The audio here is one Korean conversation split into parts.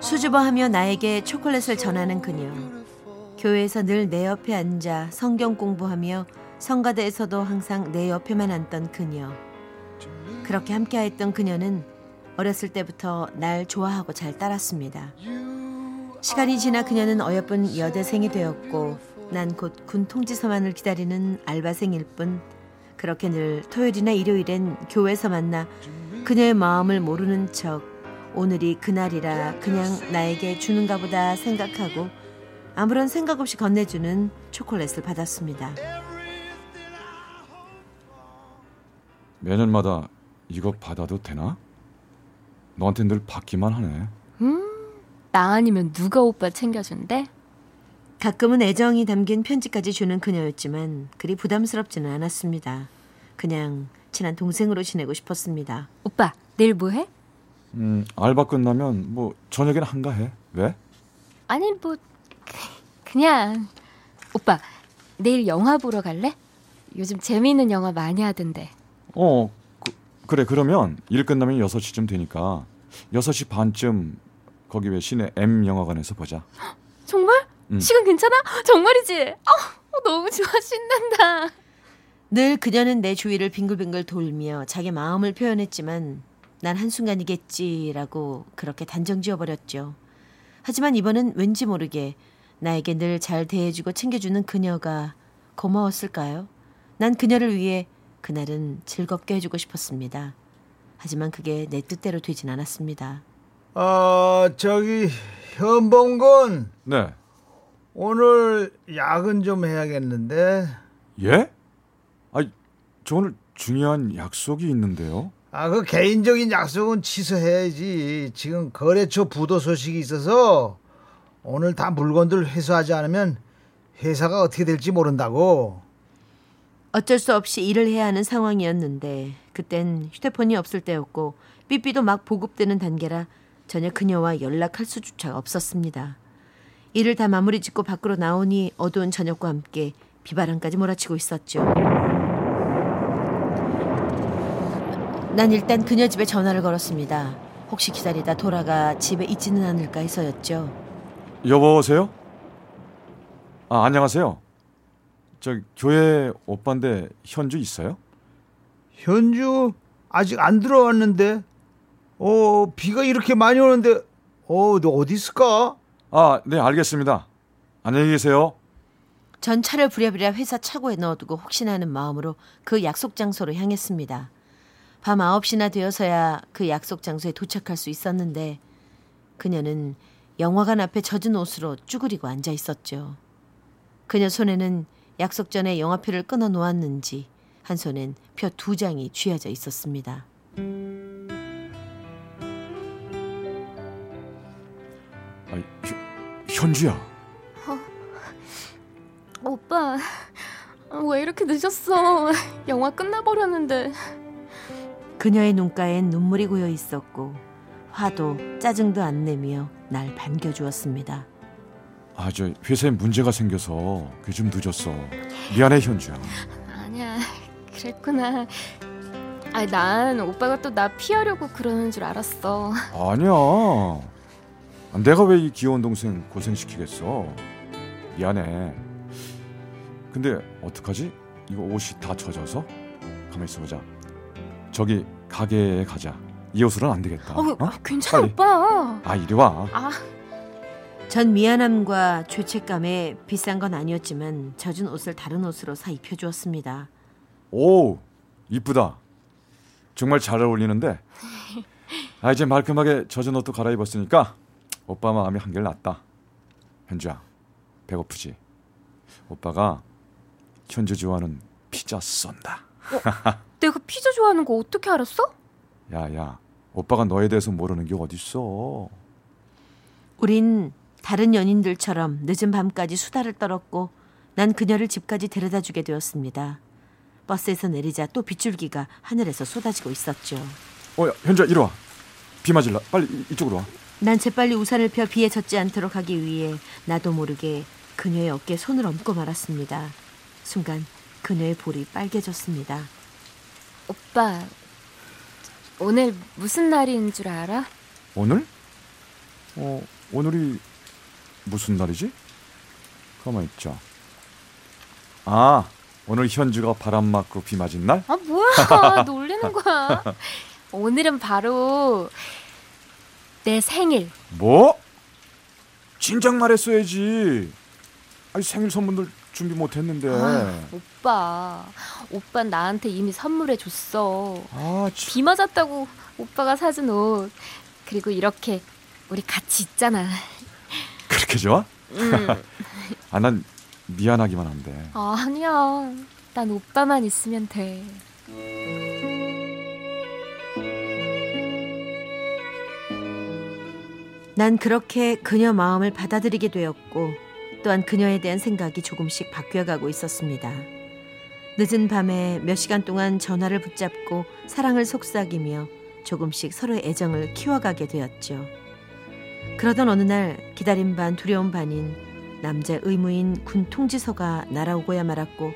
수줍어하며 나에게 초콜릿을 전하는 그녀. 교회에서 늘 내 옆에 앉아 성경 공부하며 성가대에서도 항상 내 옆에만 앉던 그녀. 그렇게 함께했던 그녀는 어렸을 때부터 날 좋아하고 잘 따랐습니다. 시간이 지나 그녀는 어여쁜 여대생이 되었고 난 곧 군 통지서만을 기다리는 알바생일 뿐, 그렇게 늘 토요일이나 일요일엔 교회에서 만나 그녀의 마음을 모르는 척 오늘이 그날이라 그냥 나에게 주는가 보다 생각하고 아무런 생각 없이 건네주는 초콜릿을 받았습니다. 매년마다 이거 받아도 되나? 너한테 늘 받기만 하네. 나 아니면 누가 오빠 챙겨준대? 가끔은 애정이 담긴 편지까지 주는 그녀였지만 그리 부담스럽지는 않았습니다. 그냥 친한 동생으로 지내고 싶었습니다. 오빠, 내일 뭐 해? 알바 끝나면 뭐 저녁엔 한가해. 왜? 아니 뭐 그냥. 오빠, 내일 영화 보러 갈래? 요즘 재미있는 영화 많이 하던데. 그래. 그러면 일 끝나면 6시쯤 되니까 6시 반쯤 거기 왜 시내 M영화관에서 보자. 정말? 시간 괜찮아? 정말이지? 너무 좋아, 신난다. 늘 그녀는 내 주위를 빙글빙글 돌며 자기 마음을 표현했지만 난 한순간이겠지라고 그렇게 단정지어버렸죠. 하지만 이번엔 왠지 모르게 나에게 늘 잘 대해주고 챙겨주는 그녀가 고마웠을까요? 난 그녀를 위해 그날은 즐겁게 해주고 싶었습니다. 하지만 그게 내 뜻대로 되진 않았습니다. 저기 현봉군. 네. 오늘 야근 좀 해야겠는데. 예? 저 오늘 중요한 약속이 있는데요. 그 개인적인 약속은 취소해야지. 지금 거래처 부도 소식이 있어서 오늘 다 물건들 회수하지 않으면 회사가 어떻게 될지 모른다고. 어쩔 수 없이 일을 해야 하는 상황이었는데 그땐 휴대폰이 없을 때였고 삐삐도 막 보급되는 단계라 전혀 그녀와 연락할 수조차 없었습니다. 일을 다 마무리 짓고 밖으로 나오니 어두운 저녁과 함께 비바람까지 몰아치고 있었죠. 난 일단 그녀 집에 전화를 걸었습니다. 혹시 기다리다 돌아가 집에 있지는 않을까 해서였죠. 여보세요? 안녕하세요. 저 교회 오빠인데 현주 있어요? 현주? 아직 안 들어왔는데. 비가 이렇게 많이 오는데 너 어디 있을까? 네, 알겠습니다. 안녕히 계세요. 전 차를 부랴부랴 회사 차고에 넣어두고 혹시나 하는 마음으로 그 약속 장소로 향했습니다. 밤 9시나 되어서야 그 약속 장소에 도착할 수 있었는데 그녀는 영화관 앞에 젖은 옷으로 쭈그리고 앉아 있었죠. 그녀 손에는 약속 전에 영화표를 끊어 놓았는지 한 손엔 표 2장이 쥐어져 있었습니다. 현주야. 오빠, 왜 이렇게 늦었어? 영화 끝나버렸는데. 그녀의 눈가엔 눈물이 고여 있었고 화도 짜증도 안 내며 날 반겨주었습니다. 저 회사에 문제가 생겨서 그게 좀 늦었어. 미안해, 현주야. 아니야, 그랬구나. 난 오빠가 또 나 피하려고 그러는 줄 알았어. 아니야. 내가 왜 이 귀여운 동생 고생시키겠어. 미안해. 근데 어떡하지? 이거 옷이 다 젖어서? 가만히 있어보자. 저기 가게에 가자. 이 옷으로는 안 되겠다. 괜찮아, 빨리. 오빠. 이리 와. 전 미안함과 죄책감에 비싼 건 아니었지만 젖은 옷을 다른 옷으로 입혀주었습니다. 오, 이쁘다. 정말 잘 어울리는데. 이제 말끔하게 젖은 옷도 갈아입었으니까 오빠 마음이 한결 낫다. 현주야, 배고프지? 오빠가 현주 좋아하는 피자 쏜다. 내가 피자 좋아하는 거 어떻게 알았어? 야야, 오빠가 너에 대해서 모르는 게 어딨어. 우린 다른 연인들처럼 늦은 밤까지 수다를 떨었고 난 그녀를 집까지 데려다주게 되었습니다. 버스에서 내리자 또 빗줄기가 하늘에서 쏟아지고 있었죠. 야, 현주야, 이리 와. 비 맞을라. 빨리 이쪽으로 와. 난 재빨리 우산을 펴 비에 젖지 않도록 하기 위해 나도 모르게 그녀의 어깨에 손을 얹고 말았습니다. 순간 그녀의 볼이 빨개졌습니다. 오빠, 오늘 무슨 날인 줄 알아? 오늘? 오늘이 무슨 날이지? 가만 있자. 아, 오늘 현주가 바람 맞고 비 맞은 날? 아, 뭐야. 놀리는 거야. 오늘은 바로 내 생일. 뭐? 진작 말했어야지. 아니, 생일 선물들 준비 못했는데. 오빠 나한테 이미 선물해줬어. 비 맞았다고 오빠가 사준 옷. 그리고 이렇게 우리 같이 있잖아. 그렇게 좋아? 아, 난 미안하기만 한데. 아니야, 난 오빠만 있으면 돼. 난 그렇게 그녀 마음을 받아들이게 되었고 또한 그녀에 대한 생각이 조금씩 바뀌어가고 있었습니다. 늦은 밤에 몇 시간 동안 전화를 붙잡고 사랑을 속삭이며 조금씩 서로의 애정을 키워가게 되었죠. 그러던 어느 날 기다림 반 두려움 반인 남자 의무인 군 통지서가 날아오고야 말았고,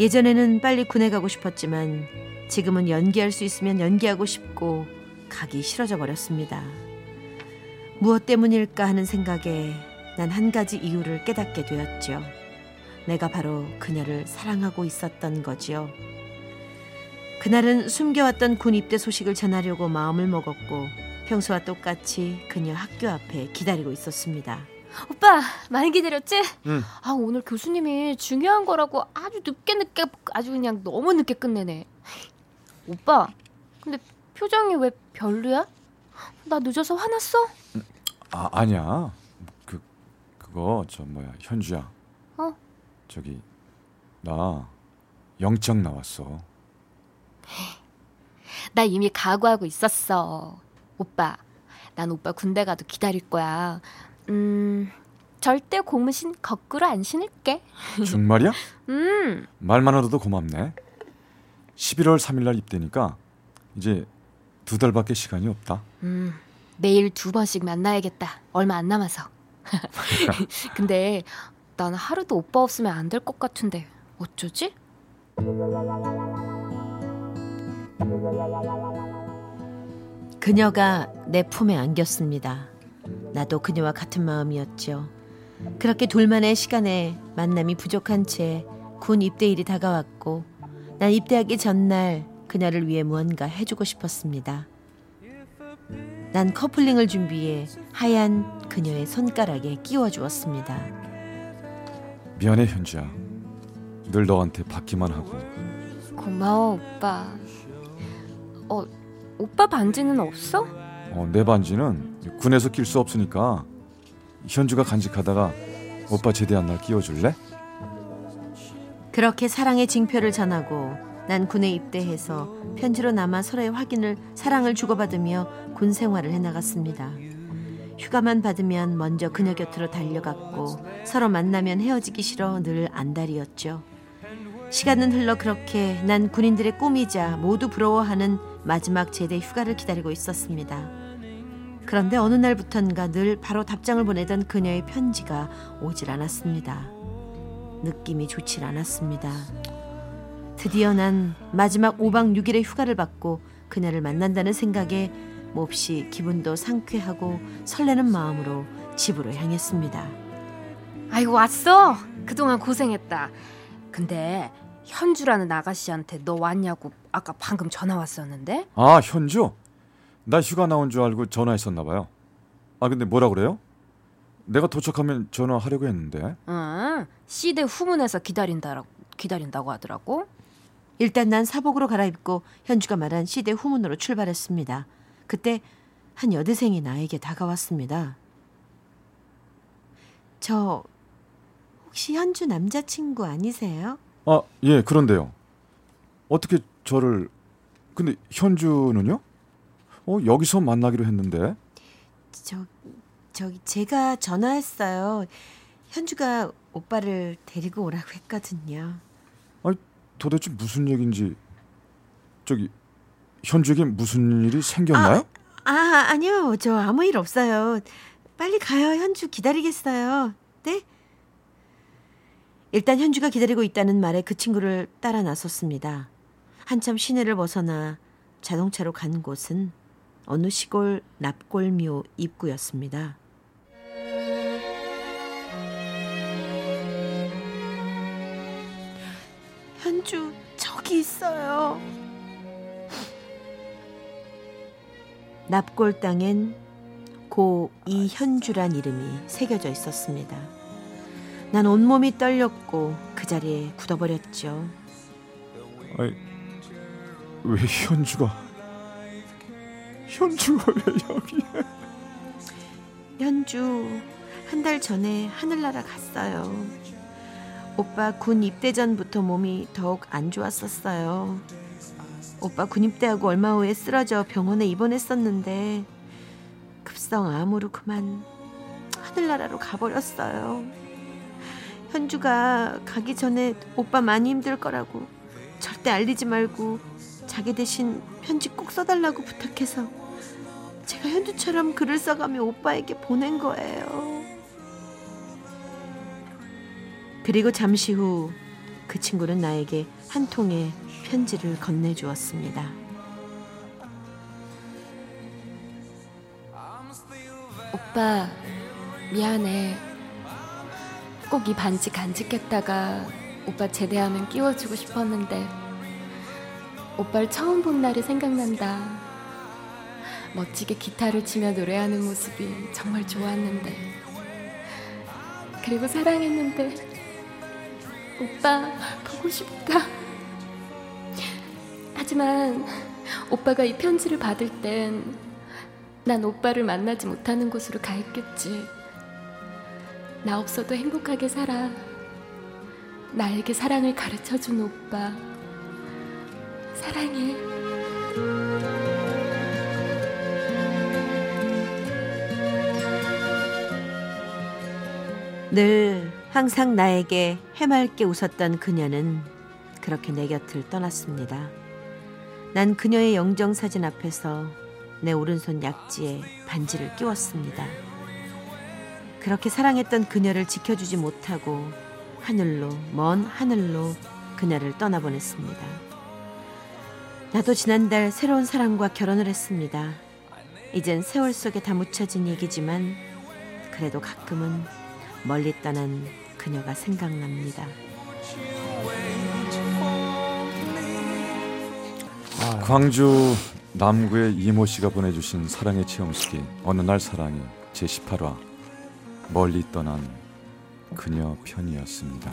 예전에는 빨리 군에 가고 싶었지만 지금은 연기할 수 있으면 연기하고 싶고 가기 싫어져 버렸습니다. 무엇 때문일까 하는 생각에 난 한 가지 이유를 깨닫게 되었죠. 내가 바로 그녀를 사랑하고 있었던 거지요. 그날은 숨겨왔던 군 입대 소식을 전하려고 마음을 먹었고 평소와 똑같이 그녀 학교 앞에 기다리고 있었습니다. 오빠, 많이 기다렸지? 응. 아, 오늘 교수님이 중요한 거라고 아주 늦게 아주 그냥 너무 늦게 끝내네. 오빠, 근데 표정이 왜 별로야? 나 늦어서 화났어? 아, 아니야. 그거 저 뭐야, 현주야. 저기 나 영장 나왔어. 나 이미 각오하고 있었어. 오빠, 난 오빠 군대 가도 기다릴 거야. 절대 고무신 거꾸로 안 신을게. 정말이야? 말만으로도 고맙네. 11월 3일 날 입대니까 이제 2달밖에 시간이 없다. 내일 2번씩 만나야겠다. 얼마 안 남아서. 근데 난 하루도 오빠 없으면 안 될 것 같은데 어쩌지? 그녀가 내 품에 안겼습니다. 나도 그녀와 같은 마음이었죠. 그렇게 둘만의 시간에 만남이 부족한 채 군 입대일이 다가왔고 난 입대하기 전날 그녀를 위해 무언가 해주고 싶었습니다. 난 커플링을 준비해 하얀 그녀의 손가락에 끼워주었습니다. 미안해, 현주야. 늘 너한테 받기만 하고. 고마워, 오빠. 오빠 반지는 없어? 내 반지는 군에서 낄 수 없으니까 현주가 간직하다가 오빠 제대한 날 끼워줄래? 그렇게 사랑의 징표를 전하고 난 군에 입대해서 편지로 남아 서로의 확인을 사랑을 주고받으며 군 생활을 해나갔습니다. 휴가만 받으면 먼저 그녀 곁으로 달려갔고 서로 만나면 헤어지기 싫어 늘 안달이었죠. 시간은 흘러 그렇게 난 군인들의 꿈이자 모두 부러워하는 마지막 제대 휴가를 기다리고 있었습니다. 그런데 어느 날부턴가 늘 바로 답장을 보내던 그녀의 편지가 오질 않았습니다. 느낌이 좋질 않았습니다. 드디어 난 마지막 5박 6일의 휴가를 받고 그녀를 만난다는 생각에 몹시 기분도 상쾌하고 설레는 마음으로 집으로 향했습니다. 아이고, 왔어? 그동안 고생했다. 근데 현주라는 아가씨한테 너 왔냐고 아까 방금 전화 왔었는데? 아, 현주? 나 휴가 나온 줄 알고 전화했었나 봐요. 아, 근데 뭐라 그래요? 내가 도착하면 전화하려고 했는데. 응, 시대 후문에서 기다린다고 하더라고. 일단 난 사복으로 갈아입고 현주가 말한 시대 후문으로 출발했습니다. 그때 한 여대생이 나에게 다가왔습니다. 저 혹시 현주 남자친구 아니세요? 아, 예, 그런데요. 어떻게 저를. 근데 현주는요? 여기서 만나기로 했는데. 저기 제가 전화했어요. 현주가 오빠를 데리고 오라고 했거든요. 아니 도대체 무슨 얘긴지. 저기 현주에게 무슨 일이 생겼나요? 아니요. 저 아무 일 없어요. 빨리 가요. 현주 기다리겠어요. 네? 일단 현주가 기다리고 있다는 말에 그 친구를 따라 나섰습니다. 한참 시내를 벗어나 자동차로 간 곳은 어느 시골 납골묘 입구였습니다. 현주 저기 있어요. 납골 땅엔 고 이현주란 이름이 새겨져 있었습니다. 난 온몸이 떨렸고 그 자리에 굳어버렸죠. 왜 현주가 왜 여기에? 현주 1달 전에 하늘나라 갔어요. 오빠 군 입대 전부터 몸이 더욱 안 좋았었어요. 오빠 군 입대하고 얼마 후에 쓰러져 병원에 입원했었는데 급성암으로 그만 하늘나라로 가버렸어요. 현주가 가기 전에 오빠 많이 힘들 거라고 절대 알리지 말고 자기 대신 편지 꼭 써달라고 부탁해서 제가 현주처럼 글을 써가며 오빠에게 보낸 거예요. 그리고 잠시 후 그 친구는 나에게 한 통의 편지를 건네주었습니다. 오빠 미안해. 꼭 이 반지 간직했다가 오빠 제대하면 끼워주고 싶었는데 오빠를 처음 본 날이 생각난다. 멋지게 기타를 치며 노래하는 모습이 정말 좋았는데, 그리고 사랑했는데 오빠 보고 싶다. 하지만 오빠가 이 편지를 받을 땐 난 오빠를 만나지 못하는 곳으로 가 있겠지. 나 없어도 행복하게 살아. 나에게 사랑을 가르쳐준 오빠 사랑해. 늘 항상 나에게 해맑게 웃었던 그녀는 그렇게 내 곁을 떠났습니다. 난 그녀의 영정사진 앞에서 내 오른손 약지에 반지를 끼웠습니다. 그렇게 사랑했던 그녀를 지켜주지 못하고 먼 하늘로 그녀를 떠나보냈습니다. 나도 지난달 새로운 사람과 결혼을 했습니다. 이젠 세월 속에 다 묻혀진 얘기지만 그래도 가끔은 멀리 떠난 그녀가 생각납니다. 광주 남구의 이모 씨가 보내주신 사랑의 체험수기 어느 날 사랑이 제18화 멀리 떠난 그녀 편이었습니다.